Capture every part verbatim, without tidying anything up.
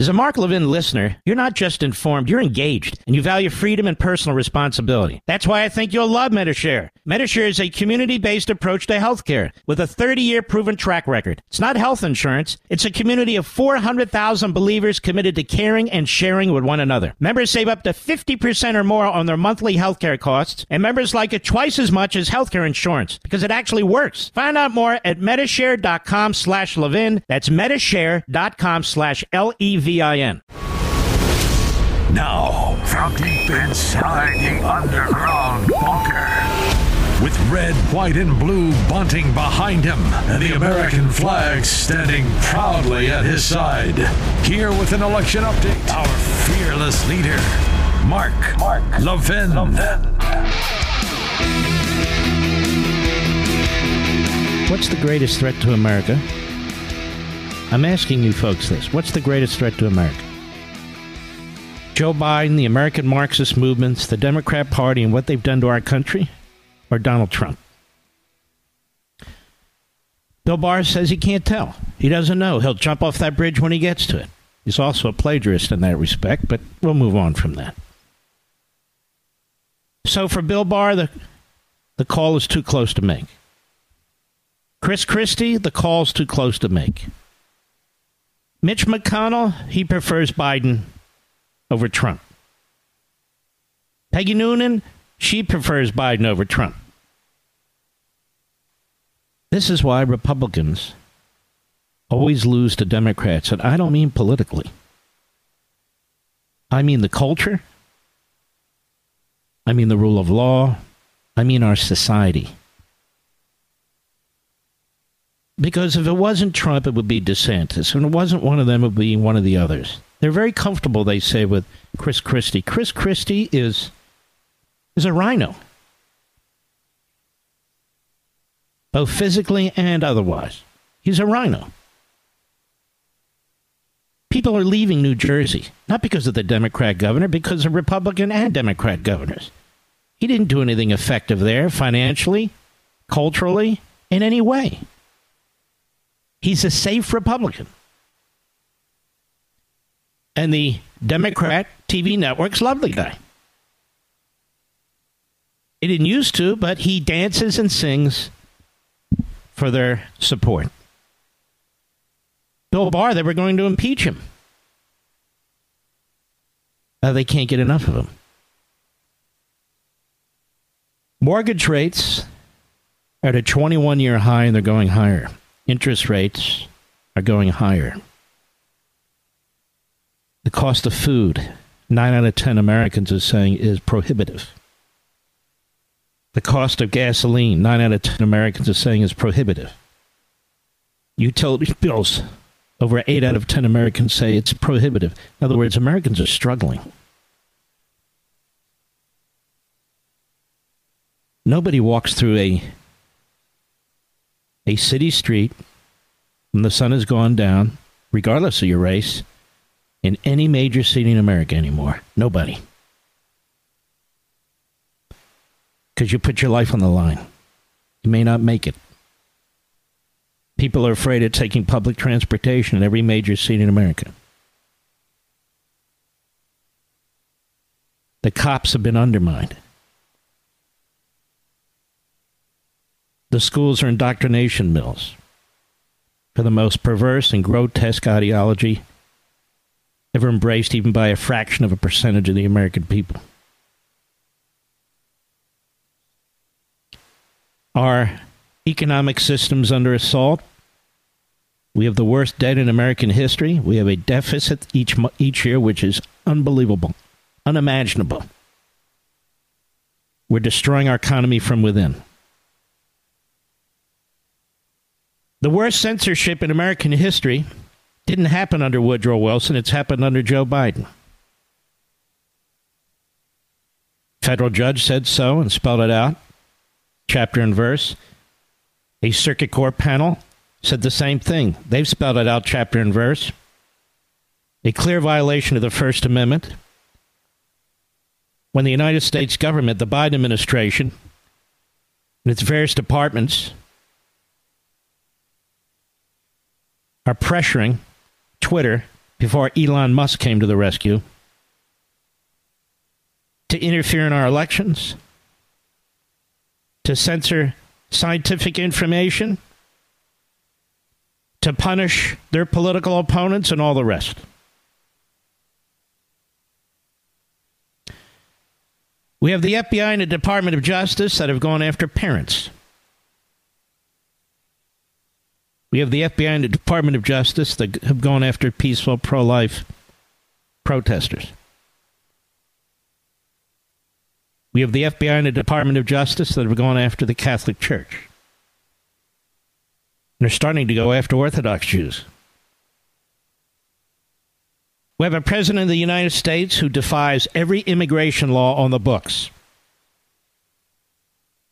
As a Mark Levin listener, you're not just informed, you're engaged, and you value freedom and personal responsibility. That's why I think you'll love Medi-Share. Medi-Share is a community-based approach to healthcare with a thirty-year proven track record. It's not health insurance. It's a community of four hundred thousand believers committed to caring and sharing with one another. Members save up to fifty percent or more on their monthly healthcare costs, and members like it twice as much as healthcare insurance because it actually works. Find out more at Medi-Share.com slash Levin. That's Medi-Share.com slash L E V. Now, from deep inside the underground bunker, with red, white, and blue bunting behind him and the American flag standing proudly at his side, here with an election update, our fearless leader, Mark, Mark Levin. What's the greatest threat to America? I'm asking you folks this. What's the greatest threat to America? Joe Biden, the American Marxist movements, the Democrat Party, and what they've done to our country? Or Donald Trump? Bill Barr says he can't tell. He doesn't know. He'll jump off that bridge when he gets to it. He's also a plagiarist in that respect, but we'll move on from that. So for Bill Barr, the, the call is too close to make. Chris Christie, the call's too close to make. Mitch McConnell, he prefers Biden over Trump. Peggy Noonan, she prefers Biden over Trump. This is why Republicans always lose to Democrats, and I don't mean politically. I mean the culture. I mean the rule of law. I mean our society. Because if it wasn't Trump, it would be DeSantis. And if it wasn't one of them, it would be one of the others. They're very comfortable, they say, with Chris Christie. Chris Christie is, is a rhino. Both physically and otherwise. He's a rhino. People are leaving New Jersey. Not because of the Democrat governor, because of Republican and Democrat governors. He didn't do anything effective there, financially, culturally, in any way. He's a safe Republican. And the Democrat T V networks love the guy. He didn't used to, but he dances and sings for their support. Bill Barr, they were going to impeach him. Uh, they can't get enough of him. Mortgage rates are at a twenty-one-year high, and they're going higher. Interest rates are going higher. The cost of food, nine out of ten Americans are saying, is prohibitive. The cost of gasoline, nine out of ten Americans are saying, is prohibitive. Utility bills, over eight out of ten Americans say it's prohibitive. In other words, Americans are struggling. Nobody walks through a A city street, when the sun has gone down, regardless of your race, in any major city in America anymore. Nobody. Because you put your life on the line. You may not make it. People are afraid of taking public transportation in every major city in America. The cops have been undermined. The schools are indoctrination mills for the most perverse and grotesque ideology ever embraced even by a fraction of a percentage of the American people. Our economic system's under assault. We have the worst debt in American history. We have a deficit each each year, which is unbelievable, unimaginable. We're destroying our economy from within. The worst censorship in American history didn't happen under Woodrow Wilson. It's happened under Joe Biden. Federal judge said so and spelled it out, chapter and verse. A circuit court panel said the same thing. They've spelled it out, chapter and verse. A clear violation of the First Amendment. When the United States government, the Biden administration, and its various departments are pressuring Twitter before Elon Musk came to the rescue, to interfere in our elections, to censor scientific information, to punish their political opponents, and all the rest. We have the F B I and the Department of Justice that have gone after parents. We have the F B I and the Department of Justice that have gone after peaceful pro-life protesters. We have the F B I and the Department of Justice that have gone after the Catholic Church. They're starting to go after Orthodox Jews. We have a president of the United States who defies every immigration law on the books.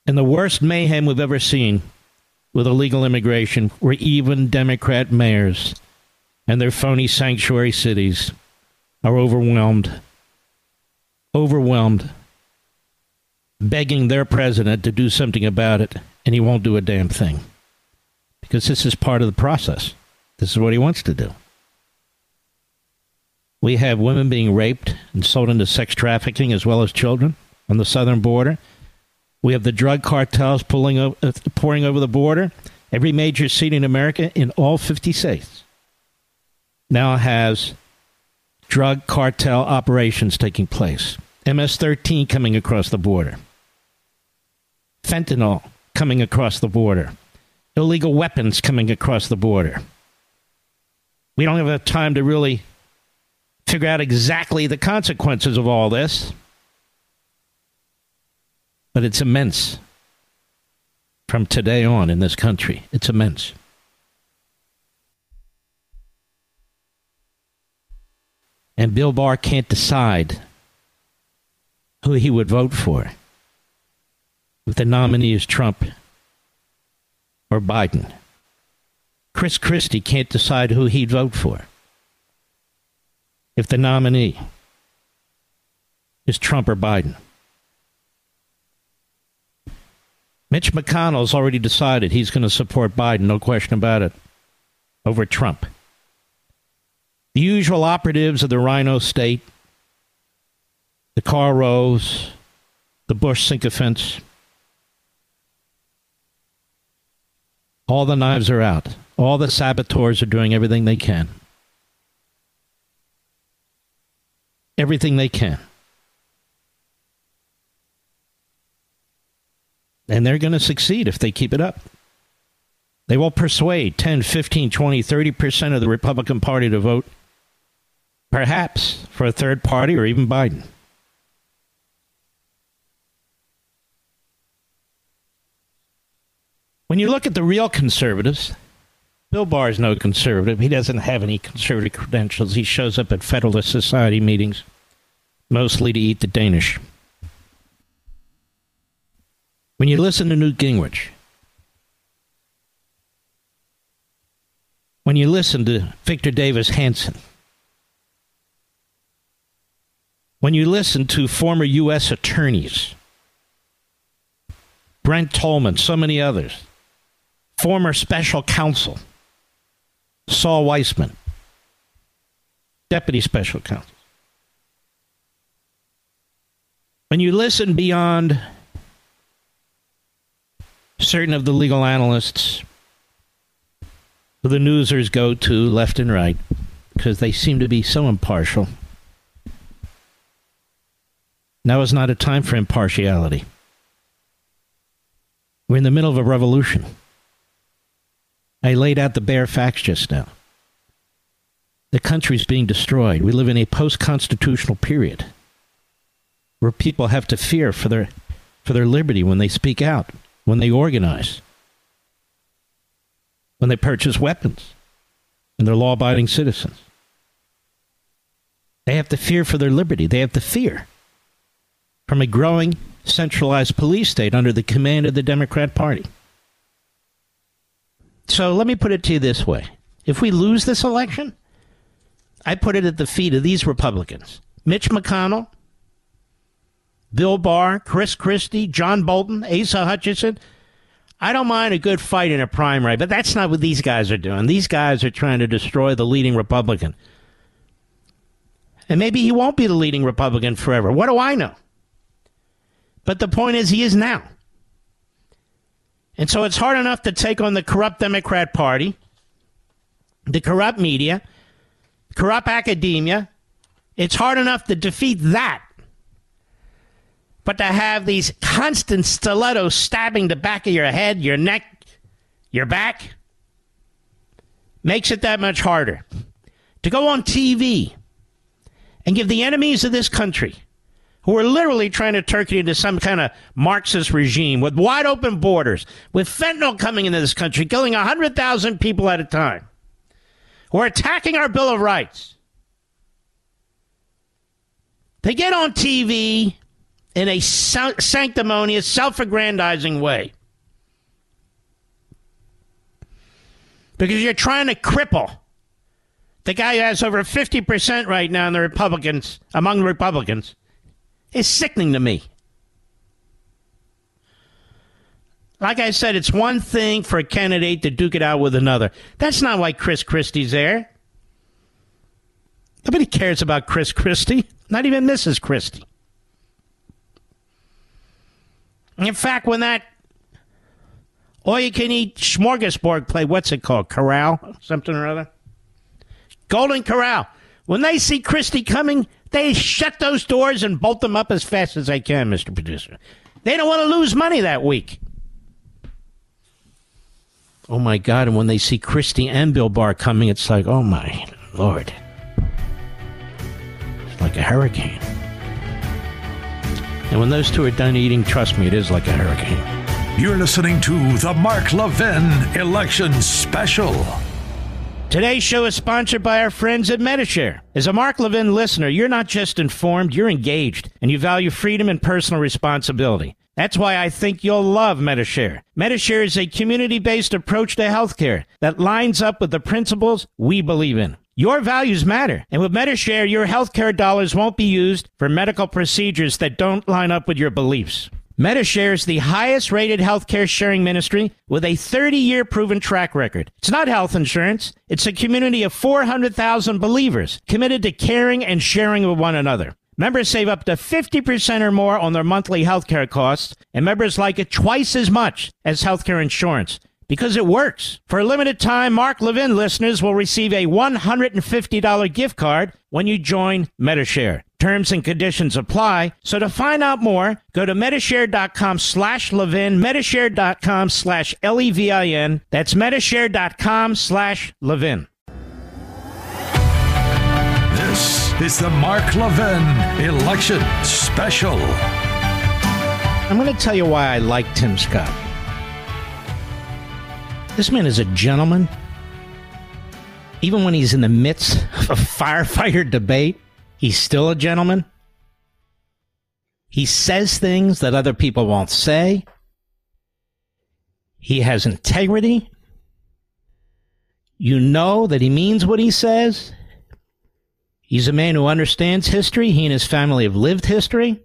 And the worst mayhem we've ever seen with illegal immigration, where even Democrat mayors and their phony sanctuary cities are overwhelmed, overwhelmed, begging their president to do something about it, and he won't do a damn thing. Because this is part of the process. This is what he wants to do. We have women being raped and sold into sex trafficking, as well as children, on the southern border. We have the drug cartels pulling over, uh, pouring over the border. Every major city in America, in all fifty states, now has drug cartel operations taking place. M S thirteen coming across the border. Fentanyl coming across the border. Illegal weapons coming across the border. We don't have enough time to really figure out exactly the consequences of all this. But it's immense from today on in this country. It's immense. And Bill Barr can't decide who he would vote for if the nominee is Trump or Biden. Chris Christie can't decide who he'd vote for if the nominee is Trump or Biden. Mitch McConnell's already decided he's going to support Biden, no question about it, over Trump. The usual operatives of the Rhino State, the Karl Roves, the Bush sycophants, all the knives are out. All the saboteurs are doing everything they can. Everything they can. And they're going to succeed if they keep it up. They will persuade ten, fifteen, twenty, thirty percent of the Republican Party to vote, perhaps, for a third party or even Biden. When you look at the real conservatives, Bill Barr is no conservative. He doesn't have any conservative credentials. He shows up at Federalist Society meetings, mostly to eat the Danish. When you listen to Newt Gingrich, when you listen to Victor Davis Hanson, when you listen to former U S attorneys, Brent Tolman, so many others, former special counsel, Saul Weissman, deputy special counsel. When you listen beyond certain of the legal analysts who the newsers go to left and right because they seem to be so impartial. Now is not a time for impartiality. We're in the middle of a revolution. I laid out the bare facts just now. The country's being destroyed. We live in a post-constitutional period where people have to fear for their for their liberty when they speak out, when they organize, when they purchase weapons, and they're law-abiding citizens. They have to fear for their liberty. They have to fear from a growing centralized police state under the command of the Democrat Party. So let me put it to you this way. If we lose this election, I put it at the feet of these Republicans. Mitch McConnell, Bill Barr, Chris Christie, John Bolton, Asa Hutchinson. I don't mind a good fight in a primary, but that's not what these guys are doing. These guys are trying to destroy the leading Republican And maybe he won't be the leading Republican forever. What do I know? But the point is, he is now. And so it's hard enough to take on the corrupt Democrat Party, the corrupt media, corrupt academia. It's hard enough to defeat that. But to have these constant stilettos stabbing the back of your head, your neck, your back, makes it that much harder. To go on T V and give the enemies of this country, who are literally trying to turn it into some kind of Marxist regime with wide open borders, with fentanyl coming into this country, killing one hundred thousand people at a time, who are attacking our Bill of Rights. They get on T V in a sanctimonious, self-aggrandizing way. Because you're trying to cripple the guy who has over fifty percent right now in the Republicans, among the Republicans. It's sickening to me. Like I said, it's one thing for a candidate to duke it out with another. That's not why Chris Christie's there. Nobody cares about Chris Christie. Not even Missus Christie. In fact, when that all-you-can-eat smorgasbord play, what's it called, Corral, something or other? Golden Corral. When they see Christie coming, they shut those doors and bolt them up as fast as they can, Mister Producer. They don't want to lose money that week. Oh, my God. And when they see Christie and Bill Barr coming, it's like, oh, my Lord. It's like a hurricane. And when those two are done eating, trust me, it is like a hurricane. You're listening to the Mark Levin Election Special. Today's show is sponsored by our friends at Medi-Share. As a Mark Levin listener, you're not just informed, you're engaged, and you value freedom and personal responsibility. That's why I think you'll love Medi-Share. Medi-Share is a community-based approach to healthcare that lines up with the principles we believe in. Your values matter, and with Medi-Share, your healthcare dollars won't be used for medical procedures that don't line up with your beliefs. Medi-Share is the highest-rated healthcare sharing ministry with a thirty-year proven track record. It's not health insurance. It's a community of four hundred thousand believers committed to caring and sharing with one another. Members save up to fifty percent or more on their monthly healthcare costs, and members like it twice as much as healthcare insurance because it works. For a limited time, Mark Levin listeners will receive a one hundred fifty dollars gift card when you join Medi-Share. Terms and conditions apply. So to find out more, go to Medi-Share.com slash Levin, Medi-Share.com slash L E V I N. That's Medi-Share.com slash Levin. This is the Mark Levin Election Special. I'm going to tell you why I like Tim Scott. This man is a gentleman. Even when he's in the midst of a firefighter debate, he's still a gentleman. He says things that other people won't say. He has integrity. You know that he means what he says. He's a man who understands history. He and his family have lived history.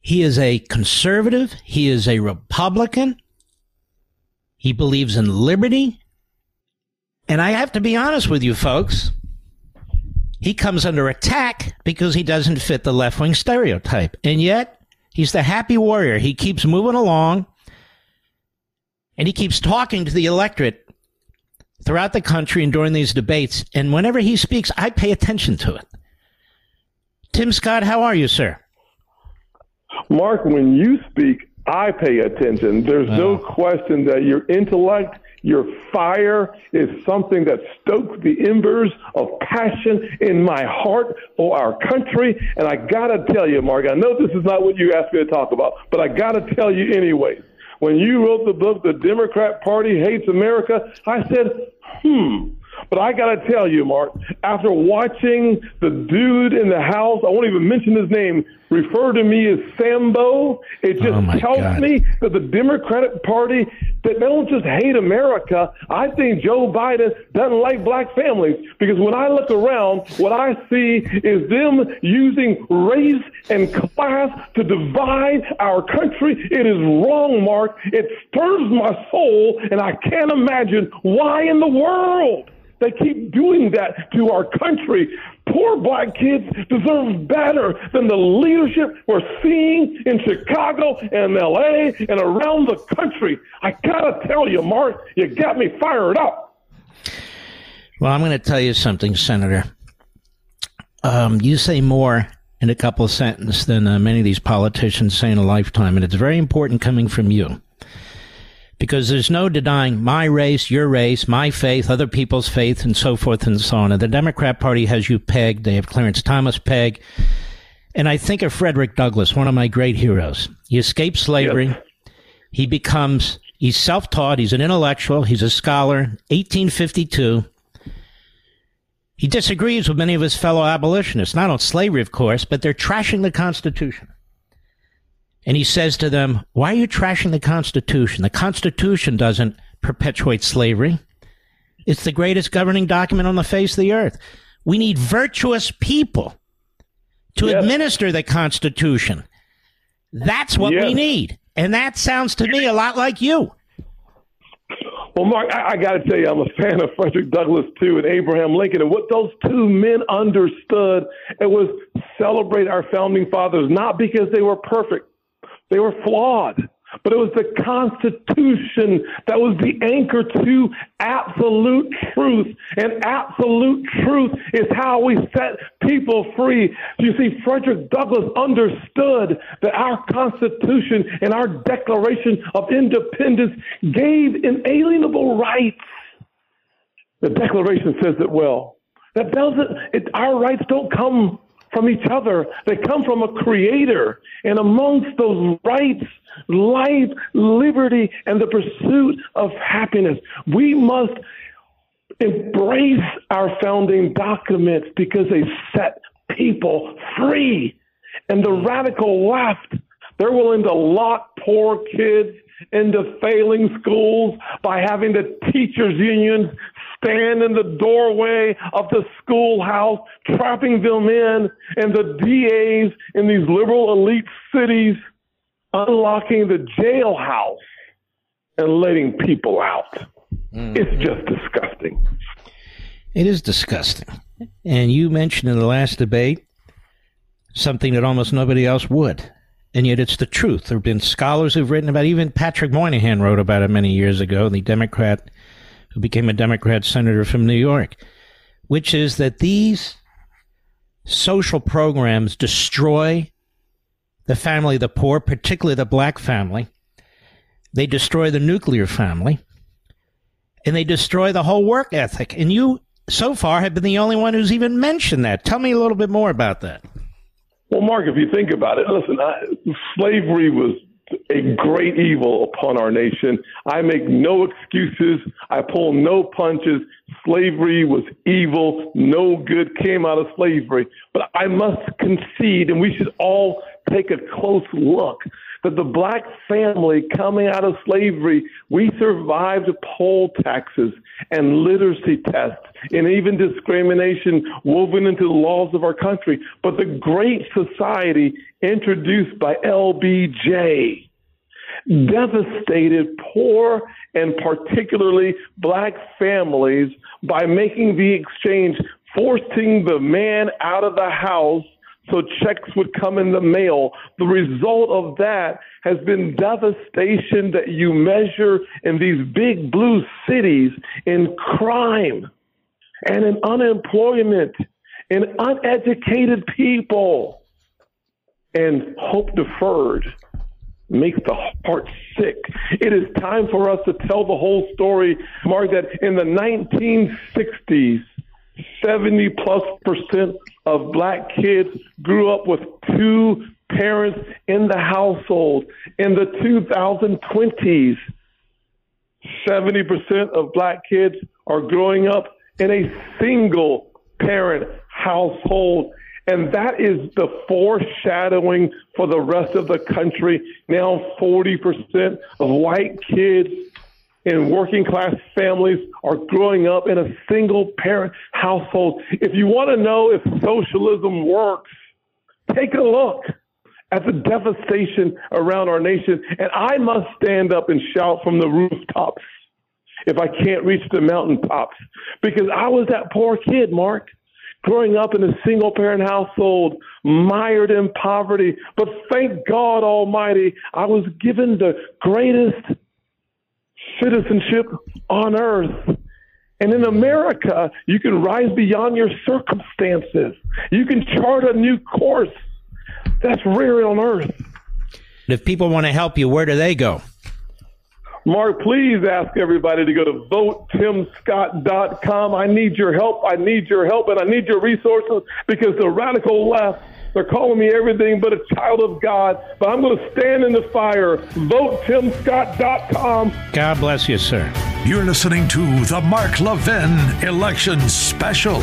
He is a conservative. He is a Republican. He believes in liberty. And I have to be honest with you, folks. He comes under attack because he doesn't fit the left-wing stereotype. And yet, he's the happy warrior. He keeps moving along, and he keeps talking to the electorate throughout the country and during these debates. And whenever he speaks, I pay attention to it. Tim Scott, how are you, sir? Mark, when you speak, I pay attention. There's oh. no question that your intellect, your fire is something that stokes the embers of passion in my heart for our country. And I got to tell you, Mark, I know this is not what you asked me to talk about, but I got to tell you anyway. When you wrote the book, The Democrat Party Hates America, I said, hmm. But I got to tell you, Mark, after watching the dude in the house, I won't even mention his name, refer to me as Sambo, it just oh tells God. me that the Democratic Party, that they don't just hate America. I think Joe Biden doesn't like black families, because when I look around, what I see is them using race and class to divide our country. It is wrong, Mark. It stirs my soul, and I can't imagine why in the world They keep doing that to our country. Poor black kids deserve better than the leadership we're seeing in Chicago and L A and around the country. I gotta tell you, Mark, you got me fired up. Well, I'm going to tell you something, Senator. Um, you say more in a couple of sentences than uh, many of these politicians say in a lifetime, and it's very important coming from you. Because there's no denying my race, your race, my faith, other people's faith, and so forth and so on. And the Democrat Party has you pegged. They have Clarence Thomas pegged. And I think of Frederick Douglass, one of my great heroes. He escaped slavery. Yep. He becomes, he's self-taught. He's an intellectual. He's a scholar. eighteen fifty-two. He disagrees with many of his fellow abolitionists, not on slavery, of course, but they're trashing the Constitution. And he says to them, why are you trashing the Constitution? The Constitution doesn't perpetuate slavery. It's the greatest governing document on the face of the earth. We need virtuous people to yes. administer the Constitution. That's what yes. we need. And that sounds to me a lot like you. Well, Mark, I, I got to tell you, I'm a fan of Frederick Douglass, too, and Abraham Lincoln. And what those two men understood, it was celebrate our founding fathers, not because they were perfect. They were flawed, but it was the Constitution that was the anchor to absolute truth. And absolute truth is how we set people free. You see, Frederick Douglass understood that our Constitution and our Declaration of Independence gave inalienable rights. The Declaration says it well. That doesn't, it, our rights don't come from each other. They come from a creator. And amongst those rights, life, liberty, and the pursuit of happiness, we must embrace our founding documents because they set people free. And the radical left, they're willing to lock poor kids into failing schools by having the teachers' unions stand in the doorway of the schoolhouse, trapping them in, and the D As in these liberal elite cities unlocking the jailhouse and letting people out. Mm-hmm. It's just disgusting. It is disgusting. And you mentioned in the last debate something that almost nobody else would. And yet it's the truth. There have been scholars who've written about it. Even Patrick Moynihan wrote about it many years ago, the Democrat who became a Democrat senator from New York, which is that these social programs destroy the family of the poor, particularly the black family. They destroy the nuclear family, and they destroy the whole work ethic. And you, so far, have been the only one who's even mentioned that. Tell me a little bit more about that. Well, Mark, if you think about it, listen, I, slavery was a great evil upon our nation. I make no excuses. I pull no punches. Slavery was evil. No good came out of slavery. But I must concede, and we should all take a close look, that the black family coming out of slavery, we survived poll taxes and literacy tests and even discrimination woven into the laws of our country. But the great society introduced by L B J devastated poor and particularly black families by making the exchange, forcing the man out of the house so checks would come in the mail. The result of that has been devastation that you measure in these big blue cities in crime and in unemployment and uneducated people. And hope deferred makes the heart sick. It is time for us to tell the whole story, Mark, that in the nineteen sixties, seventy plus percent of black kids grew up with two parents in the household. In the two thousand twenties, seventy percent of black kids are growing up in a single parent household. And that is the foreshadowing for the rest of the country. Now forty percent of white kids and working class families are growing up in a single parent household. If you want to know if socialism works, take a look at the devastation around our nation. And I must stand up and shout from the rooftops if I can't reach the mountaintops, because I was that poor kid, Mark, growing up in a single-parent household, mired in poverty. But thank God Almighty, I was given the greatest citizenship on earth. And in America, you can rise beyond your circumstances. You can chart a new course. That's rare on earth. And if people want to help you, where do they go? Mark, please ask everybody to go to vote tim scott dot com. I need your help. I need your help. And I need your resources, because the radical left, they're calling me everything but a child of God. But I'm going to stand in the fire. vote tim scott dot com. God bless you, sir. You're listening to the Mark Levin Election Special.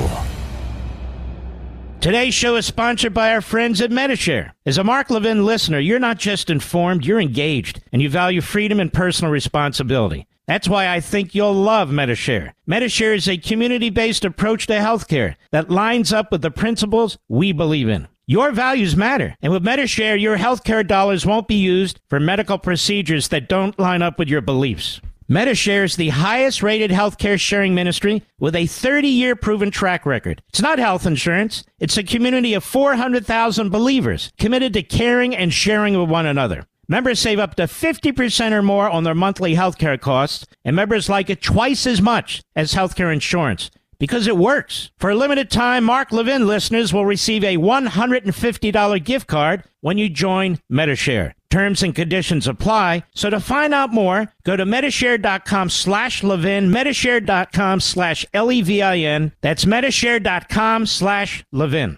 Today's show is sponsored by our friends at Medi-Share. As a Mark Levin listener, you're not just informed, you're engaged, and you value freedom and personal responsibility. That's why I think you'll love Medi-Share. Medi-Share is a community-based approach to healthcare that lines up with the principles we believe in. Your values matter, and with Medi-Share, your healthcare dollars won't be used for medical procedures that don't line up with your beliefs. Medi-Share is the highest-rated healthcare sharing ministry with a thirty-year proven track record. It's not health insurance. It's a community of four hundred thousand believers committed to caring and sharing with one another. Members save up to fifty percent or more on their monthly healthcare costs, and members like it twice as much as healthcare insurance, because it works. For a limited time, Mark Levin listeners will receive a one hundred fifty dollars gift card when you join Medi-Share. Terms and conditions apply. So to find out more, go to Medi-Share.com slash Levin, Medi-Share.com slash L E V I N. That's Medi-Share.com slash Levin.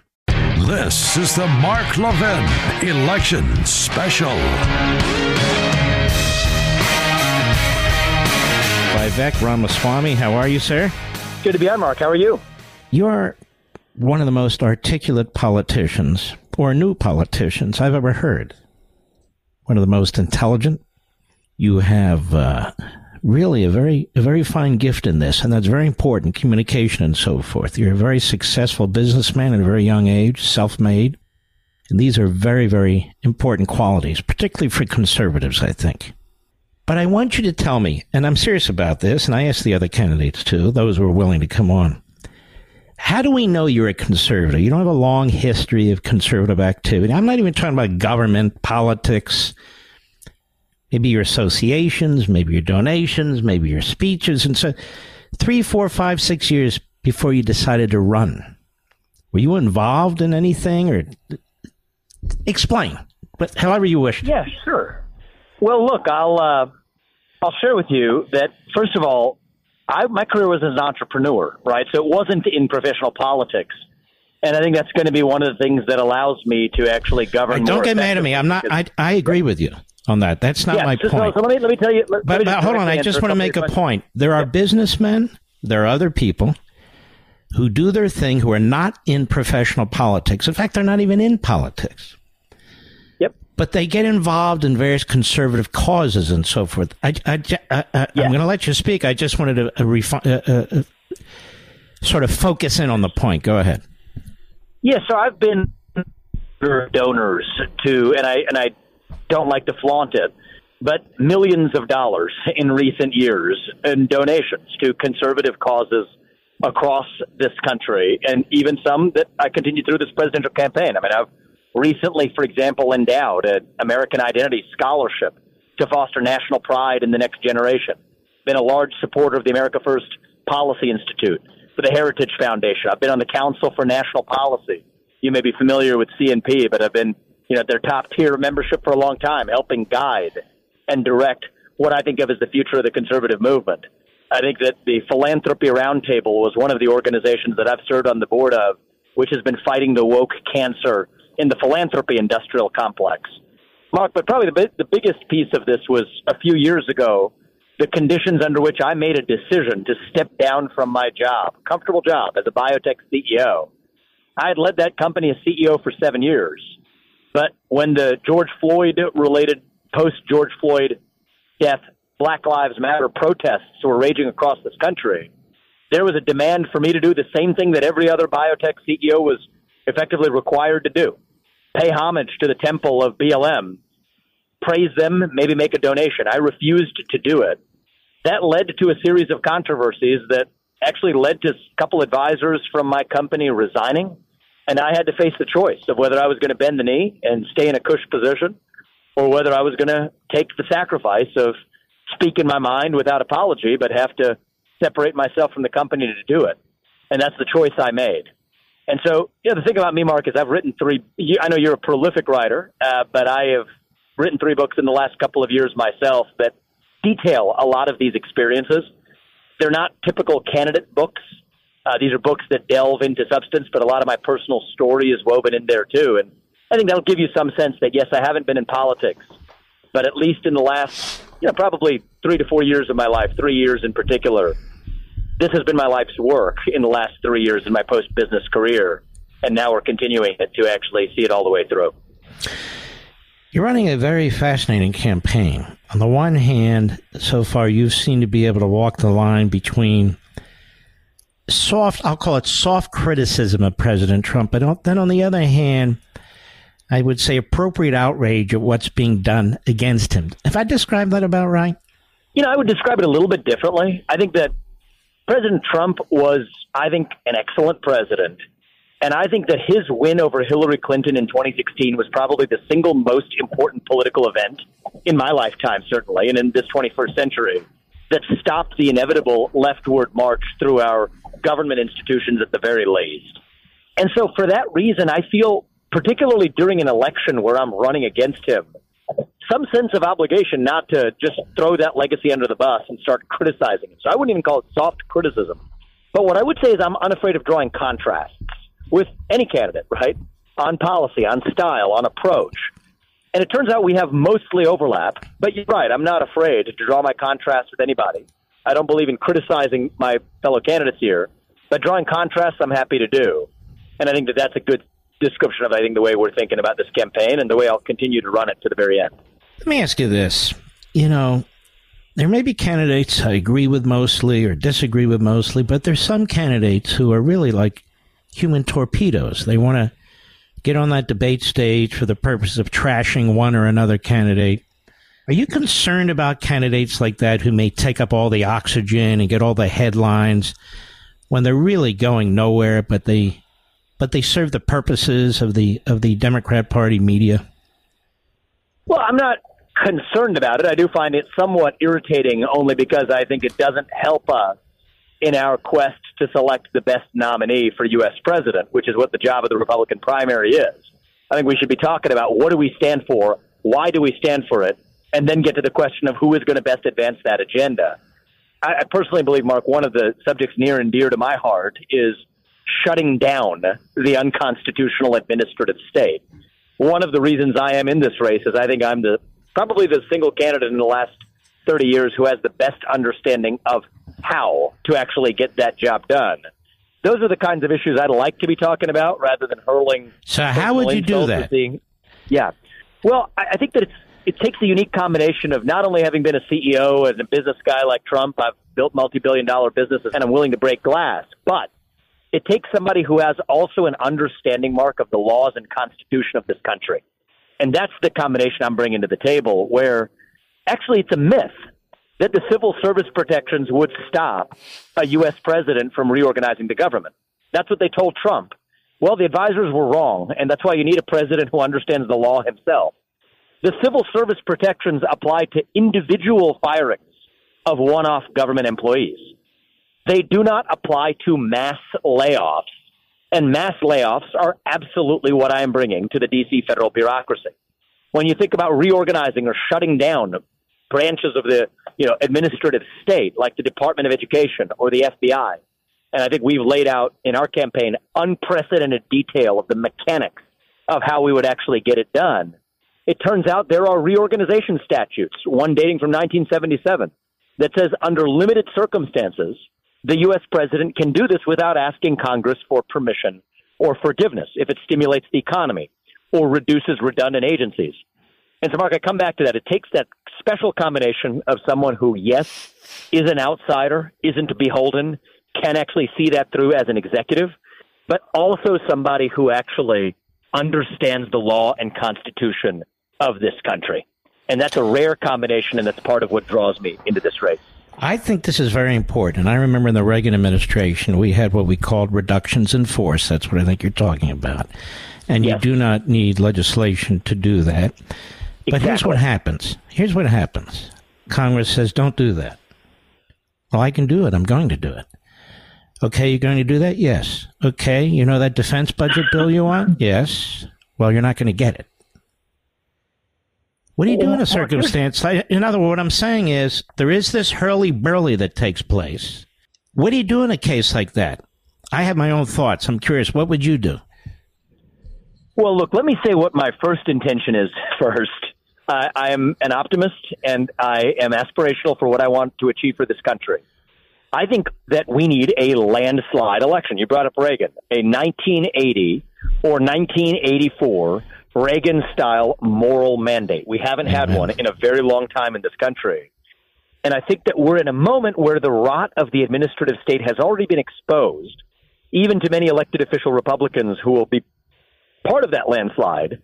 This is the Mark Levin Election Special. Vivek Ramaswamy, how are you, sir? Good to be on, Mark. How are you? You're one of the most articulate politicians, or new politicians, I've ever heard. One of the most intelligent. You have uh, really a very a very fine gift in this, and that's very important, communication and so forth. You're a very successful businessman at a very young age, self-made. And these are very, very important qualities, particularly for conservatives, I think. But I want you to tell me, and I'm serious about this, and I asked the other candidates too, those who are willing to come on, how do we know you're a conservative? You don't have a long history of conservative activity. I'm not even talking about government, politics, maybe your associations, maybe your donations, maybe your speeches. And so three, four, five, six years before you decided to run, were you involved in anything? Or explain, but however you wish. Yeah, sure. Well, look, I'll uh, I'll share with you that, first of all, I, my career was as an entrepreneur, right? So it wasn't in professional politics. And I think that's going to be one of the things that allows me to actually govern. Hey, don't get mad at me. I'm not. I, I agree with you on that. That's not yeah, my so, point. So let me let me tell you. Let, but let me hold on. I just want to make a question. point. There are yeah. businessmen. There are other people who do their thing who are not in professional politics. In fact, they're not even in politics. But they get involved in various conservative causes and so forth. I, I, I, I, yeah. I'm going to let you speak. I just wanted to uh, refi- uh, uh, uh, sort of focus in on the point. Go ahead. Yeah, so I've been donors to, and I and I don't like to flaunt it, but millions of dollars in recent years in donations to conservative causes across this country, and even some that I continue through this presidential campaign. I mean, I've recently, for example, endowed an American Identity Scholarship to foster national pride in the next generation. Been a large supporter of the America First Policy Institute, for the Heritage Foundation. I've been on the Council for National Policy. You may be familiar with C N P, but I've been, you know, their top tier membership for a long time, helping guide and direct what I think of as the future of the conservative movement. I think that the Philanthropy Roundtable was one of the organizations that I've served on the board of, which has been fighting the woke cancer in the philanthropy industrial complex. Mark, but probably the, the biggest piece of this was a few years ago, the conditions under which I made a decision to step down from my job, comfortable job as a biotech C E O. I had led that company as C E O for seven years. But when the George Floyd-related, post-George Floyd death, Black Lives Matter protests were raging across this country, there was a demand for me to do the same thing that every other biotech C E O was effectively required to do. Pay homage to the temple of B L M, praise them, maybe make a donation. I refused to do it. that led to a series of controversies that actually led to a couple advisors from my company resigning. And I had to face the choice of whether I was going to bend the knee and stay in a cush position or whether I was going to take the sacrifice of speaking my mind without apology, but have to separate myself from the company to do it. And that's the choice I made. And so, you know, the thing about me, Mark, is I've written three. I know you're a prolific writer, uh, but I have written three books in the last couple of years myself that detail a lot of these experiences. They're not typical candidate books. Uh, these are books that delve into substance, but a lot of my personal story is woven in there, too. And I think that'll give you some sense that, yes, I haven't been in politics, but at least in the last, you know, probably three to four years of my life, three years in particular, this has been my life's work in the last three years in my post-business career. And now we're continuing it to actually see it all the way through. You're running a very fascinating campaign. On the one hand, so far, you've seemed to be able to walk the line between soft, I'll call it soft criticism of President Trump. But then on the other hand, I would say appropriate outrage at what's being done against him. Have I described that about right? You know, I would describe it a little bit differently. I think that President Trump was, I think, an excellent president. And I think that his win over Hillary Clinton in twenty sixteen was probably the single most important political event in my lifetime, certainly, and in this twenty-first century, that stopped the inevitable leftward march through our government institutions at the very least. And so for that reason, I feel, particularly during an election where I'm running against him, some sense of obligation not to just throw that legacy under the bus and start criticizing it. So I wouldn't even call it soft criticism. But what I would say is I'm unafraid of drawing contrasts with any candidate, right? On policy, on style, on approach. And it turns out we have mostly overlap. But you're right, I'm not afraid to draw my contrast with anybody. I don't believe in criticizing my fellow candidates here, but drawing contrasts I'm happy to do. And I think that that's a good description of, I think, the way we're thinking about this campaign and the way I'll continue to run it to the very end. Let me ask you this. You know, there may be candidates I agree with mostly or disagree with mostly, but there's some candidates who are really like human torpedoes. They want to get on that debate stage for the purpose of trashing one or another candidate. Are you concerned about candidates like that who may take up all the oxygen and get all the headlines when they're really going nowhere, but they but they serve the purposes of the of the Democrat Party media? Well, I'm not concerned about it. I do find it somewhat irritating only because I think it doesn't help us in our quest to select the best nominee for U S president, which is what the job of the Republican primary is. I think we should be talking about what do we stand for, why do we stand for it, and then get to the question of who is going to best advance that agenda. I, I personally believe, Mark, one of the subjects near and dear to my heart is shutting down the unconstitutional administrative state. One of the reasons I am in this race is I think I'm the probably the single candidate in the last thirty years who has the best understanding of how to actually get that job done. Those are the kinds of issues I'd like to be talking about rather than hurling. So how would you do that? Yeah. Well, I, I think that it's, it takes a unique combination of not only having been a C E O and a business guy like Trump, I've built multi-billion dollar businesses and I'm willing to break glass, but it takes somebody who has also an understanding, Mark, of the laws and constitution of this country. And that's the combination I'm bringing to the table, where actually it's a myth that the civil service protections would stop a U S president from reorganizing the government. That's what they told Trump. Well, the advisors were wrong, and that's why you need a president who understands the law himself. The civil service protections apply to individual firings of one-off government employees. They do not apply to mass layoffs, and mass layoffs are absolutely what I am bringing to the D C federal bureaucracy. When you think about reorganizing or shutting down branches of the, you know, administrative state, like the Department of Education or the F B I, and I think we've laid out in our campaign unprecedented detail of the mechanics of how we would actually get it done. It turns out there are reorganization statutes, one dating from nineteen seventy-seven, that says under limited circumstances, the U S president can do this without asking Congress for permission or forgiveness if it stimulates the economy or reduces redundant agencies. And so, Mark, I come back to that. It takes that special combination of someone who, yes, is an outsider, isn't beholden, can actually see that through as an executive, but also somebody who actually understands the law and constitution of this country. And that's a rare combination, and that's part of what draws me into this race. I think this is very important. I remember in the Reagan administration, we had what we called reductions in force. That's what I think you're talking about. And yes. you do not need legislation to do that. But exactly. here's what happens. Here's what happens. Congress says, don't do that. Well, I can do it. I'm going to do it. Okay, you're going to do that? Yes. Okay, you know that defense budget bill you want? Yes. Well, you're not going to get it. What do you do in a circumstance? In other words, what I'm saying is there is this hurly-burly that takes place. What do you do in a case like that? I have my own thoughts. I'm curious. What would you do? Well, look, let me say what my first intention is first. Uh, I am an optimist, and I am aspirational for what I want to achieve for this country. I think that we need a landslide election. You brought up Reagan, a nineteen eighty or nineteen eighty-four Reagan-style moral mandate. We haven't had one in a very long time in this country. And I think that we're in a moment where the rot of the administrative state has already been exposed, even to many elected official Republicans who will be part of that landslide,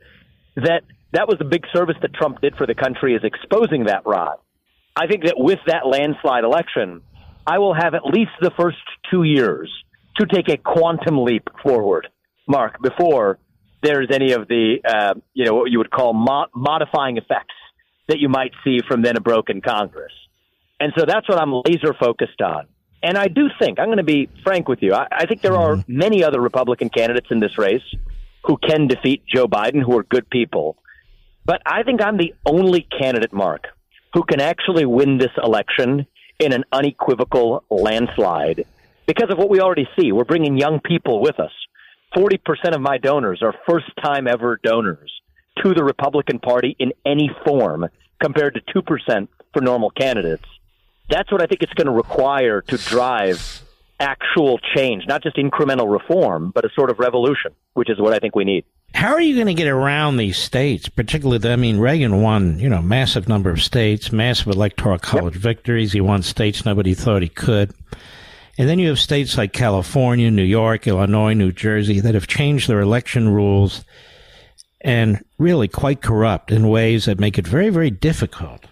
that that was the big service that Trump did for the country, is exposing that rot. I think that with that landslide election, I will have at least the first two years to take a quantum leap forward, Mark, before there's any of the, uh, you know, what you would call mo- modifying effects that you might see from then a broken Congress. And so that's what I'm laser focused on. And I do think, I'm going to be frank with you, I, I think there are many other Republican candidates in this race who can defeat Joe Biden, who are good people. But I think I'm the only candidate, Mark, who can actually win this election in an unequivocal landslide because of what we already see. We're bringing young people with us. forty percent of my donors are first-time ever donors to the Republican Party in any form, compared to two percent for normal candidates. That's what I think it's going to require to drive actual change, not just incremental reform, but a sort of revolution, which is what I think we need. How are you going to get around these states, particularly, the, I mean, Reagan won, you know, massive number of states, massive electoral college yep. victories. He won states nobody thought he could. And then you have states like California, New York, Illinois, New Jersey that have changed their election rules and really quite corrupt in ways that make it very, very difficult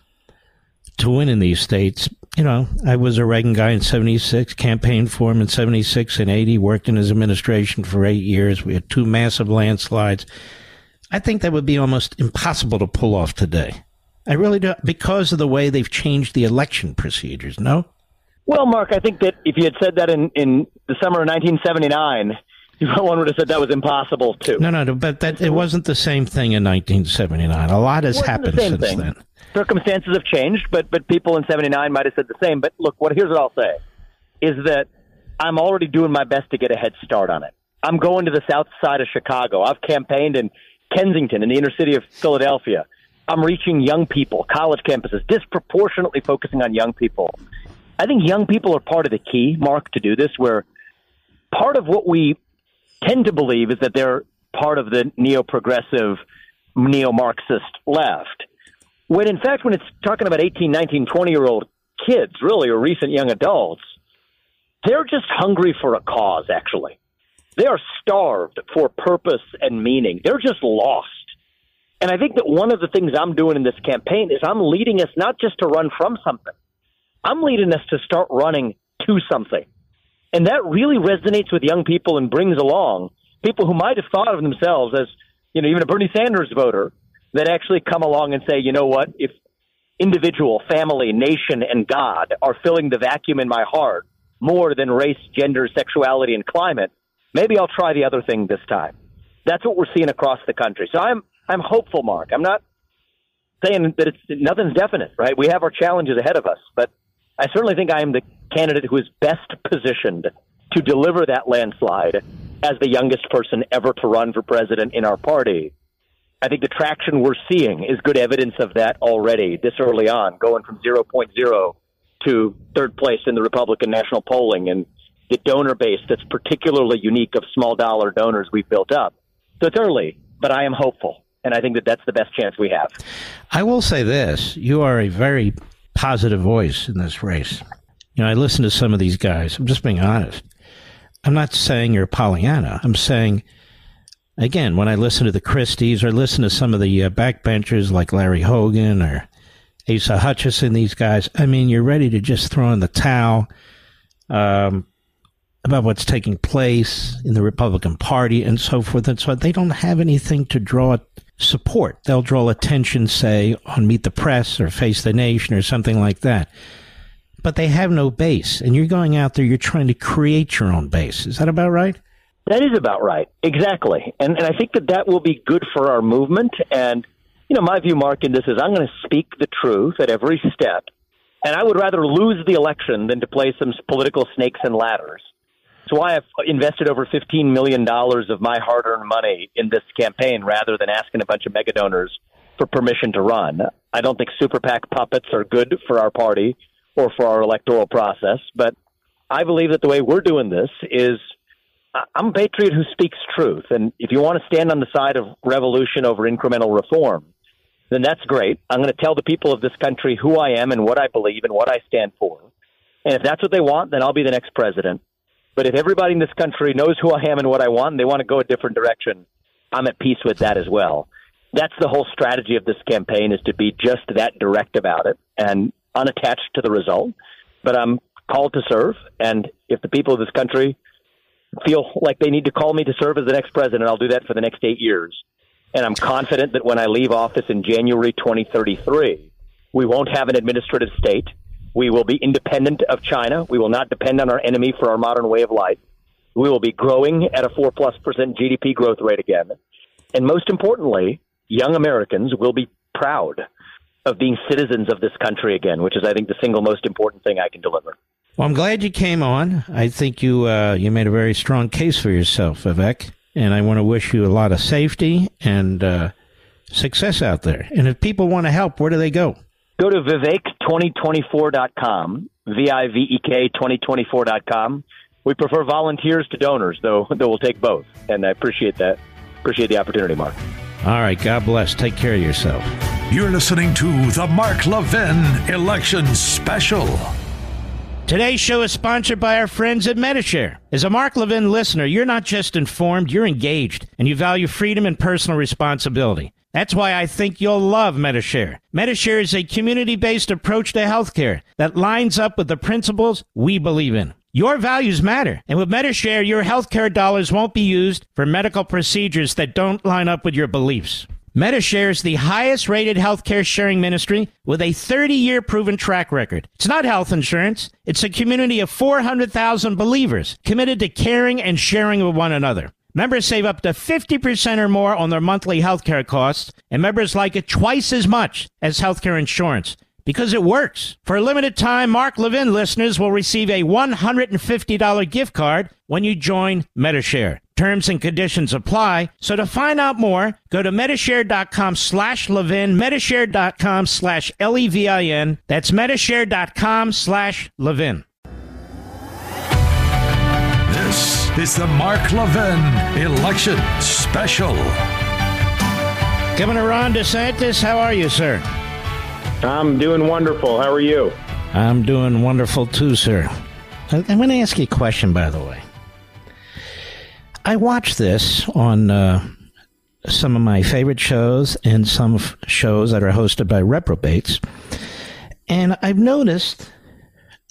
to win in these states. You know, I was a Reagan guy in seventy-six, campaigned for him in seventy-six and eighty, worked in his administration for eight years. We had two massive landslides. I think that would be almost impossible to pull off today. I really do, because of the way they've changed the election procedures, no? Well, Mark, I think that if you had said that in, in the summer of nineteen seventy-nine, one would have said that was impossible, too. No, no, no, but that, it wasn't the same thing in nineteen seventy-nine. A lot has happened since thing. then. Circumstances have changed, but but people in seventy-nine might have said the same. But look, what here's what I'll say, is that I'm already doing my best to get a head start on it. I'm going to the south side of Chicago. I've campaigned in Kensington, in the inner city of Philadelphia. I'm reaching young people, college campuses, disproportionately focusing on young people. I think young people are part of the key, Mark, to do this, where part of what we tend to believe is that they're part of the neo-progressive, neo-Marxist left. When, in fact, when it's talking about eighteen, nineteen, twenty-year-old kids, really, or recent young adults, they're just hungry for a cause, actually. They are starved for purpose and meaning. They're just lost. And I think that one of the things I'm doing in this campaign is I'm leading us not just to run from something. I'm leading us to start running to something. And that really resonates with young people and brings along people who might have thought of themselves as, you know, even a Bernie Sanders voter, that actually come along and say, you know what, if individual, family, nation, and God are filling the vacuum in my heart more than race, gender, sexuality, and climate, maybe I'll try the other thing this time. That's what we're seeing across the country. So I'm I'm hopeful, Mark. I'm not saying that it's nothing's definite, right? We have our challenges ahead of us, but I certainly think I am the candidate who is best positioned to deliver that landslide as the youngest person ever to run for president in our party. I think the traction we're seeing is good evidence of that already this early on, going from zero point zero to third place in the Republican national polling, and the donor base that's particularly unique of small dollar donors we've built up. So it's early, but I am hopeful, and I think that that's the best chance we have. I will say this. You are a very positive voice in this race. You know, I listen to some of these guys. I'm just being honest. I'm not saying you're Pollyanna. I'm saying, again, when I listen to the Christies or listen to some of the uh, backbenchers like Larry Hogan or Asa Hutchinson, these guys. I mean, you're ready to just throw in the towel um, about what's taking place in the Republican Party and so forth. And so they don't have anything to draw support. They'll draw attention, say, on Meet the Press or Face the Nation or something like that. But they have no base. And you're going out there, you're trying to create your own base. Is that about right? That is about right. Exactly. And, and I think that that will be good for our movement. And, you know, my view, Mark, in this is I'm going to speak the truth at every step. And I would rather lose the election than to play some political snakes and ladders. That's why I've invested over fifteen million dollars of my hard-earned money in this campaign rather than asking a bunch of mega donors for permission to run. I don't think super PAC puppets are good for our party or for our electoral process. But I believe that the way we're doing this is I'm a patriot who speaks truth. And if you want to stand on the side of revolution over incremental reform, then that's great. I'm going to tell the people of this country who I am and what I believe and what I stand for. And if that's what they want, then I'll be the next president. But if everybody in this country knows who I am and what I want, and they want to go a different direction, I'm at peace with that as well. That's the whole strategy of this campaign, is to be just that direct about it and unattached to the result. But I'm called to serve. And if the people of this country feel like they need to call me to serve as the next president, I'll do that for the next eight years. And I'm confident that when I leave office in January twenty thirty-three, we won't have an administrative state. We will be independent of China. We will not depend on our enemy for our modern way of life. We will be growing at a four plus percent G D P growth rate again. And most importantly, young Americans will be proud of being citizens of this country again, which is, I think, the single most important thing I can deliver. Well, I'm glad you came on. I think you uh, you made a very strong case for yourself, Vivek, and I want to wish you a lot of safety and uh, success out there. And if people want to help, where do they go? Go to Vivek twenty twenty-four dot com, V I V E K twenty twenty-four dot com. We prefer volunteers to donors, though, though we'll take both. And I appreciate that. Appreciate the opportunity, Mark. All right. God bless. Take care of yourself. You're listening to the Mark Levin Election Special. Today's show is sponsored by our friends at Medi-Share. As a Mark Levin listener, you're not just informed, you're engaged, and you value freedom and personal responsibility. That's why I think you'll love Medi-Share. Medi-Share is a community-based approach to healthcare that lines up with the principles we believe in. Your values matter, and with Medi-Share, your healthcare dollars won't be used for medical procedures that don't line up with your beliefs. Medi-Share is the highest-rated healthcare sharing ministry with a thirty-year proven track record. It's not health insurance. It's a community of four hundred thousand believers committed to caring and sharing with one another. Members save up to fifty percent or more on their monthly healthcare costs, and members like it twice as much as healthcare insurance because it works. For a limited time, Mark Levin listeners will receive a one hundred fifty dollars gift card when you join Medi-Share. Terms and conditions apply. So to find out more, go to Medi-Share dot com slash Levin, Medi-Share dot com slash L E V I N. That's Medi-Share dot com slash Levin. This is the Mark Levin Election Special. Governor Ron DeSantis, how are you, sir? I'm doing wonderful. How are you? I'm doing wonderful, too, sir. I'm going to ask you a question, by the way. I watch this on uh, some of my favorite shows and some shows that are hosted by reprobates. And I've noticed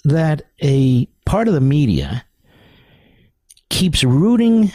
that a part of the media keeps rooting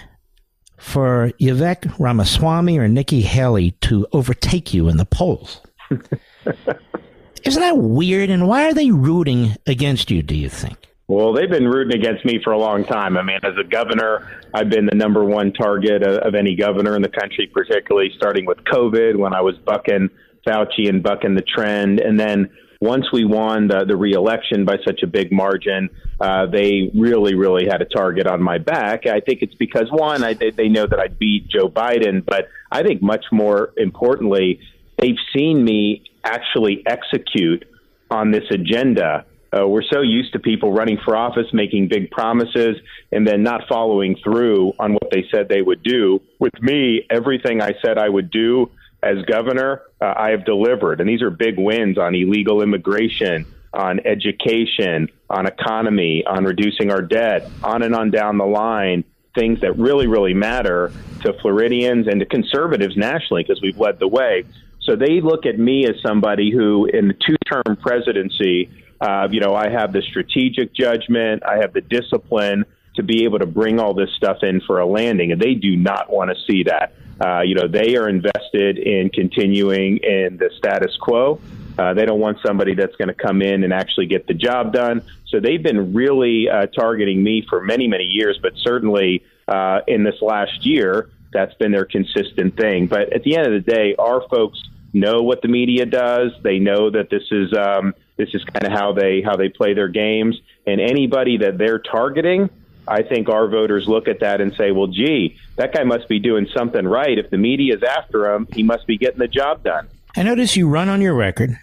for Vivek Ramaswamy or Nikki Haley to overtake you in the polls. Isn't that weird? And why are they rooting against you, do you think? Well, they've been rooting against me for a long time. I mean, as a governor, I've been the number one target of, of any governor in the country, particularly starting with COVID when I was bucking Fauci and bucking the trend. And then once we won the, the re-election by such a big margin, uh, they really, really had a target on my back. I think it's because, one, I, they, they know that I beat Joe Biden, but I think much more importantly, they've seen me actually execute on this agenda. Uh, we're so used to people running for office, making big promises, and then not following through on what they said they would do. With me, everything I said I would do as governor, uh, I have delivered. And these are big wins on illegal immigration, on education, on economy, on reducing our debt, on and on down the line, things that really, really matter to Floridians and to conservatives nationally because we've led the way. So they look at me as somebody who, in the two-term presidency, uh, you know, I have the strategic judgment, I have the discipline to be able to bring all this stuff in for a landing, and they do not want to see that. Uh, you know, they are invested in continuing in the status quo. Uh, they don't want somebody that's going to come in and actually get the job done. So they've been really uh, targeting me for many, many years, but certainly uh, in this last year, that's been their consistent thing. But at the end of the day, our folks know what the media does. They know that this is um, this is kind of how they how they play their games. And anybody that they're targeting, I think our voters look at that and say, well, gee, that guy must be doing something right. If the media is after him, he must be getting the job done. I notice you run on your record.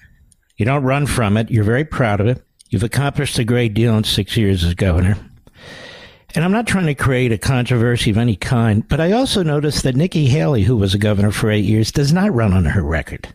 You don't run from it. You're very proud of it. You've accomplished a great deal in six years as governor. And I'm not trying to create a controversy of any kind, but I also noticed that Nikki Haley, who was a governor for eight years, does not run on her record.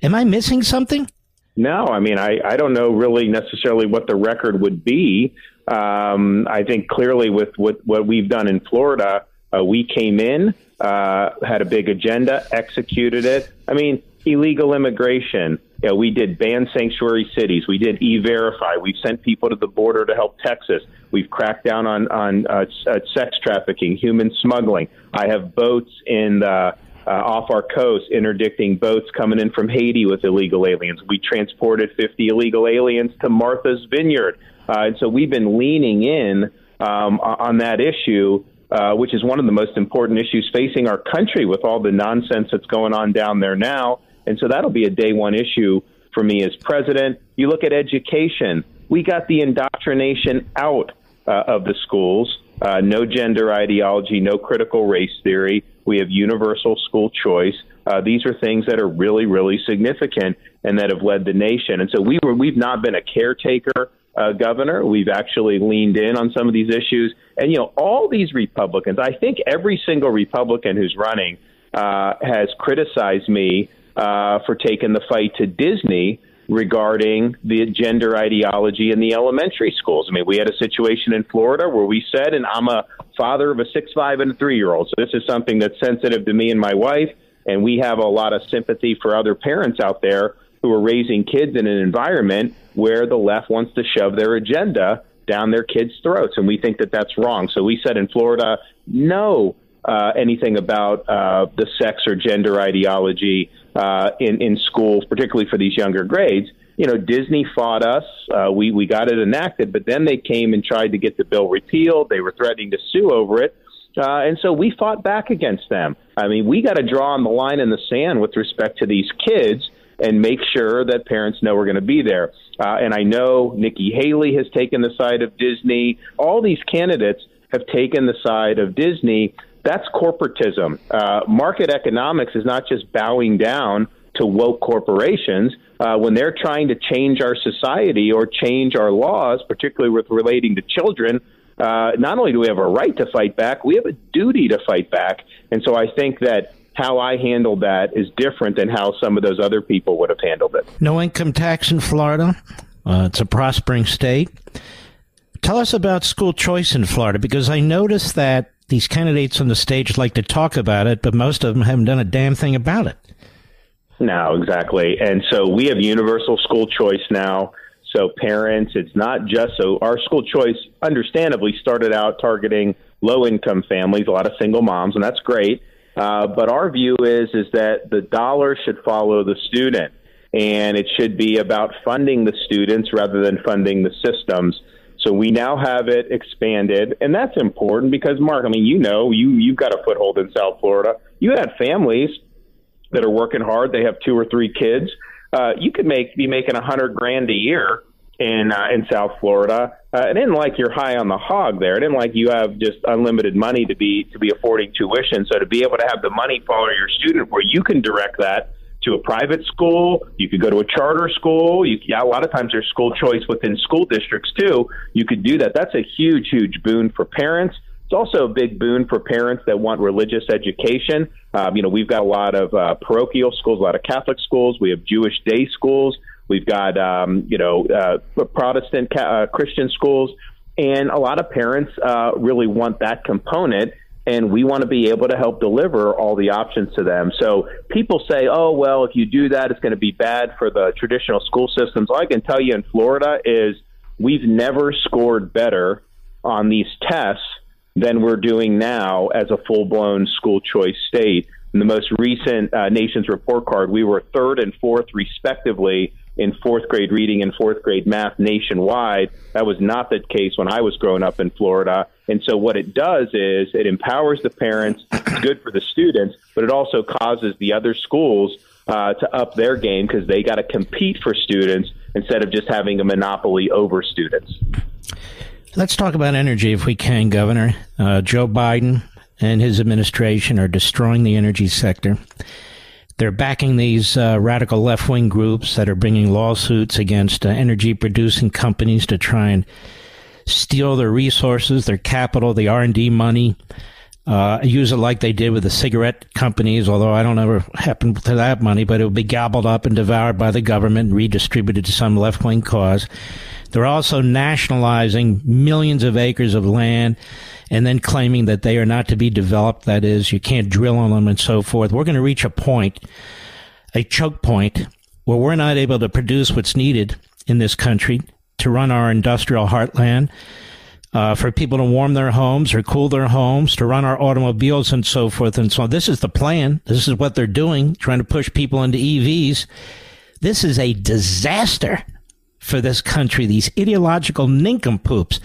Am I missing something? No, I mean, I, I don't know really necessarily what the record would be. Um, I think clearly with, with what we've done in Florida, uh, we came in, uh, had a big agenda, executed it. I mean, illegal immigration. You know, we did ban sanctuary cities. We did E-Verify. We've sent people to the border to help Texas. We've cracked down on, on uh, uh, sex trafficking, human smuggling. I have boats in the, uh, off our coast interdicting boats coming in from Haiti with illegal aliens. We transported fifty illegal aliens to Martha's Vineyard. Uh, and so we've been leaning in um, on that issue, uh, which is one of the most important issues facing our country with all the nonsense that's going on down there now. And so that'll be a day one issue for me as president. You look at education. We got the indoctrination out uh, of the schools. Uh, no gender ideology, no critical race theory. We have universal school choice. Uh, these are things that are really, really significant and that have led the nation. And so we were, we've not been a caretaker Uh, governor. We've actually leaned in on some of these issues. And, you know, all these Republicans, I think every single Republican who's running uh, has criticized me uh, for taking the fight to Disney regarding the gender ideology in the elementary schools. I mean, we had a situation in Florida where we said, and I'm a father of a six, five and a three year old. So this is something that's sensitive to me and my wife. And we have a lot of sympathy for other parents out there who are raising kids in an environment where the left wants to shove their agenda down their kids' throats. And we think that that's wrong. So we said in Florida, no uh, anything about uh, the sex or gender ideology uh, in, in schools, particularly for these younger grades. You know, Disney fought us. Uh, we, we got it enacted, but then they came and tried to get the bill repealed. They were threatening to sue over it. Uh, and so we fought back against them. I mean, we got to draw on the line in the sand with respect to these kids and make sure that parents know we're going to be there. Uh, and I know Nikki Haley has taken the side of Disney. All these candidates have taken the side of Disney. That's corporatism. Uh, market economics is not just bowing down to woke corporations. Uh, when they're trying to change our society or change our laws, particularly with relating to children, uh, not only do we have a right to fight back, we have a duty to fight back. And so I think that how I handled that is different than how some of those other people would have handled it. No income tax in Florida. Uh, it's a prospering state. Tell us about school choice in Florida, because I noticed that these candidates on the stage like to talk about it, but most of them haven't done a damn thing about it. No, exactly. And so we have universal school choice now. So parents, it's not just so our school choice, understandably, started out targeting low income families, a lot of single moms, and that's great. Uh, but our view is is that the dollar should follow the student, and it should be about funding the students rather than funding the systems. So we now have it expanded, and that's important because, Mark, I mean, you know, you, you've got a foothold in South Florida. You had families that are working hard. They have two or three kids. Uh, you could make be making a hundred grand a year in uh, in South Florida. Uh, it isn't like you're high on the hog there. It isn't like you have just unlimited money to be to be affording tuition. So to be able to have the money follow your student, where you can direct that to a private school, you could go to a charter school. You, yeah, a lot of times there's school choice within school districts too. You could do that. That's a huge, huge boon for parents. It's also a big boon for parents that want religious education. Um, you know, we've got a lot of uh, parochial schools, a lot of Catholic schools. We have Jewish day schools. We've got, um, you know, uh, Protestant uh, Christian schools, and a lot of parents uh, really want that component. And we want to be able to help deliver all the options to them. So people say, oh, well, if you do that, it's going to be bad for the traditional school systems. All I can tell you in Florida is we've never scored better on these tests than we're doing now as a full-blown school choice state. In the most recent uh, Nation's Report Card, we were third and fourth, respectively, in fourth grade reading and fourth grade math nationwide. That was not the case when I was growing up in Florida. And so what it does is it empowers the parents. It's good for the students, but it also causes the other schools uh, to up their game because they got to compete for students instead of just having a monopoly over students. Let's talk about energy if we can, Governor. Uh, Joe Biden and his administration are destroying the energy sector. They're backing these uh, radical left-wing groups that are bringing lawsuits against uh, energy-producing companies to try and steal their resources, their capital, the R and D money, uh, use it like they did with the cigarette companies, although I don't know what happened to that money, but it would be gobbled up and devoured by the government and redistributed to some left-wing cause. They're also nationalizing millions of acres of land and then claiming that they are not to be developed. That is, you can't drill on them and so forth. We're going to reach a point, a choke point, where we're not able to produce what's needed in this country to run our industrial heartland, uh, for people to warm their homes or cool their homes, to run our automobiles and so forth and so on. This is the plan. This is what they're doing, trying to push people into E Vs. This is a disaster for this country, these ideological nincompoops.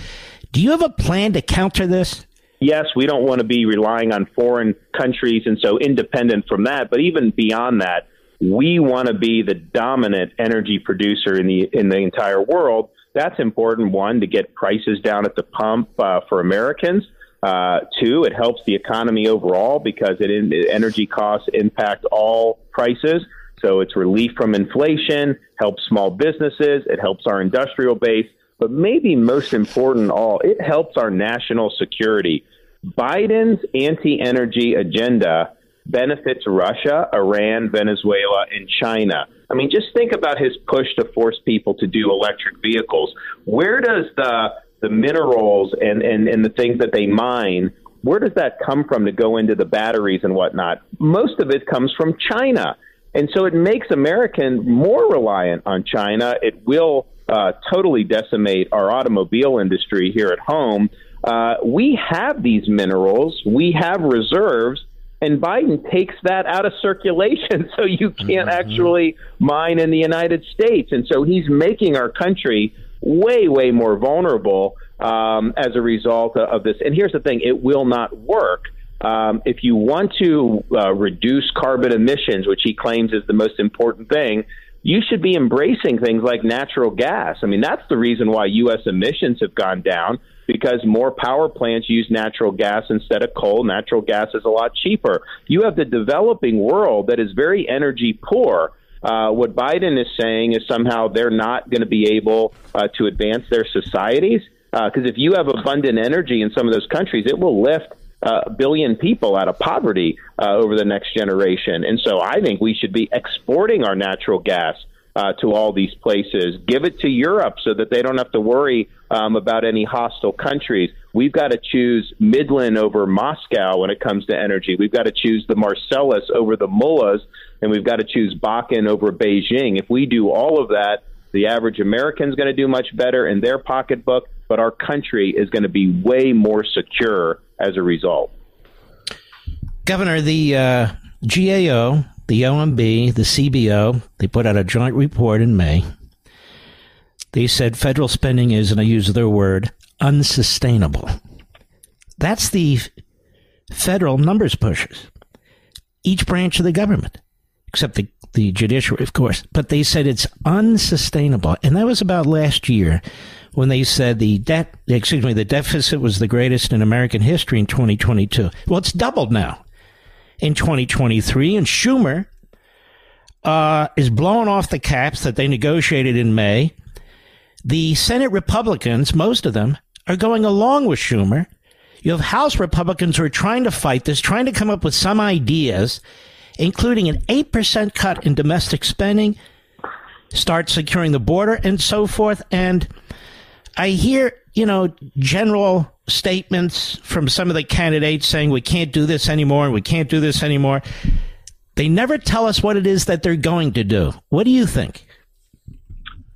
Do you have a plan to counter this? Yes, we don't want to be relying on foreign countries, and so independent from that, but even beyond that, we want to be the dominant energy producer in the in the entire world. That's important, one, to get prices down at the pump uh, for Americans. Uh, two, it helps the economy overall because it, it energy costs impact all prices. So it's relief from inflation, helps small businesses, it helps our industrial base. But maybe most important of all, it helps our national security. Biden's anti-energy agenda benefits Russia, Iran, Venezuela, and China. I mean, just think about his push to force people to do electric vehicles. Where does the the minerals and, and, and the things that they mine, where does that come from to go into the batteries and whatnot? Most of it comes from China. And so it makes Americans more reliant on China. It will Uh, totally decimate our automobile industry here at home. Uh, we have these minerals. We have reserves. And Biden takes that out of circulation so you can't mm-hmm. actually mine in the United States. And so he's making our country way, way more vulnerable um, as a result of this. And here's the thing. It will not work. Um, if you want to uh, reduce carbon emissions, which he claims is the most important thing, you should be embracing things like natural gas. I mean, that's the reason why U S emissions have gone down, because more power plants use natural gas instead of coal. Natural gas is a lot cheaper. You have the developing world that is very energy poor. Uh, what Biden is saying is somehow they're not going to be able uh, to advance their societies, because uh, if you have abundant energy in some of those countries, it will lift Uh, a billion people out of poverty uh, over the next generation. And so I think we should be exporting our natural gas uh, to all these places. Give it to Europe so that they don't have to worry um, about any hostile countries. We've got to choose Midland over Moscow when it comes to energy. We've got to choose the Marcellus over the mullahs, and we've got to choose Bakken over Beijing. If we do all of that, the average American's going to do much better in their pocketbook, but our country is going to be way more secure as a result. Governor, the uh, G A O, the O M B, the C B O, they put out a joint report in May. They said federal spending is, and I use their word, unsustainable. That's the federal numbers pushers, each branch of the government, except the, the judiciary, of course. But they said it's unsustainable. And that was about last year, when they said the debt, excuse me, the deficit was the greatest in American history in twenty twenty-two. Well, it's doubled now in twenty twenty-three. And Schumer uh, is blowing off the caps that they negotiated in May. The Senate Republicans, most of them, are going along with Schumer. You have House Republicans who are trying to fight this, trying to come up with some ideas, including an eight percent cut in domestic spending, start securing the border and so forth. And I hear, you know, General statements from some of the candidates saying we can't do this anymore and we can't do this anymore. They never tell us what it is that they're going to do. What do you think?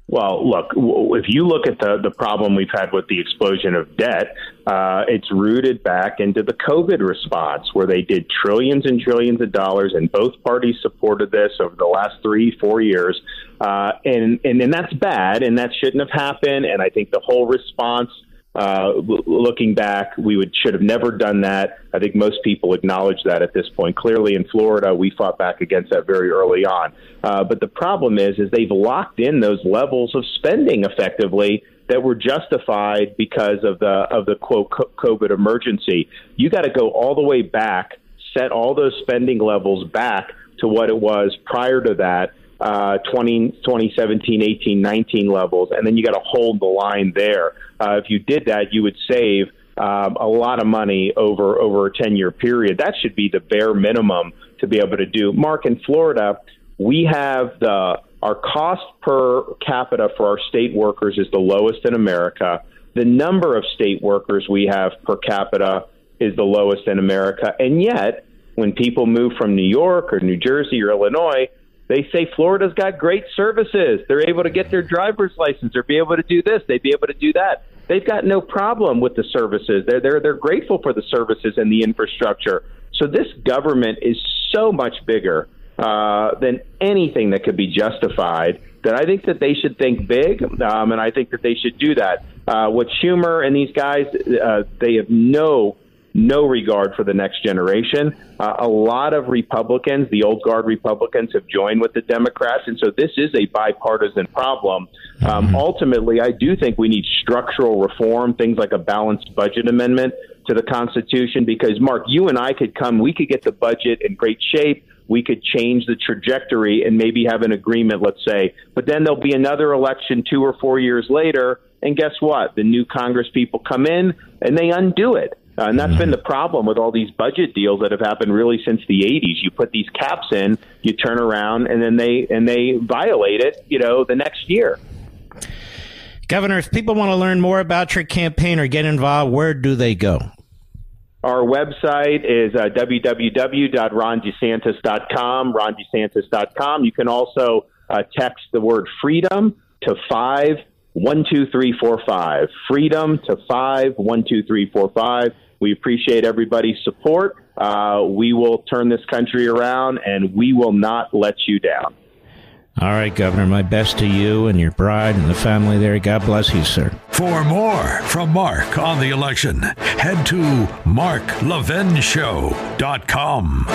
Well, look, if you look at the, the problem we've had with the explosion of debt, uh, it's rooted back into the COVID response, where they did trillions and trillions of dollars, and both parties supported this over the last three, four years. Uh, and, and, and that's bad, and that shouldn't have happened. And I think the whole response, uh, looking back, we would should have never done that. I think most people acknowledge that at this point. Clearly, in Florida, we fought back against that very early on. Uh, but the problem is, is they've locked in those levels of spending effectively that were justified because of the of the quote COVID emergency. You got to go all the way back, set all those spending levels back to what it was prior to that. Uh, twenty, twenty seventeen, eighteen, nineteen levels, and then you got to hold the line there. Uh, if you did that, you would save um, a lot of money over over a ten-year period. That should be the bare minimum to be able to do. Mark, in Florida, we have the our cost per capita for our state workers is the lowest in America. The number of state workers we have per capita is the lowest in America, and yet when people move from New York or New Jersey or Illinois, they say Florida's got great services. They're able to get their driver's license or be able to do this. They'd be able to do that. They've got no problem with the services. They're, they're, they're grateful for the services and the infrastructure. So this government is so much bigger uh, than anything that could be justified that I think that they should think big, um, and I think that they should do that. Uh, what Schumer and these guys, uh, they have no No regard for the next generation. Uh, a lot of Republicans, the old guard Republicans, have joined with the Democrats. And so this is a bipartisan problem. Um, mm-hmm. Ultimately, I do think we need structural reform, things like a balanced budget amendment to the Constitution, because, Mark, you and I could come, we could get the budget in great shape. We could change the trajectory and maybe have an agreement, let's say. But then there'll be another election two or four years later. And guess what? The new Congress people come in and they undo it. Uh, and that's been the problem with all these budget deals that have happened really since the eighties. You put these caps in, you turn around, and then they and they violate it, you know, the next year. Governor, if people want to learn more about your campaign or get involved, where do they go? Our website is uh, w w w dot ron desantis dot com, ron desantis dot com. You can also uh, text the word freedom to five one two three four five. Freedom to five one two three four five. We appreciate everybody's support. Uh, we will turn this country around, and we will not let you down. All right, Governor, my best to you and your bride and the family there. God bless you, sir. For more from Mark on the election, head to mark levin show dot com.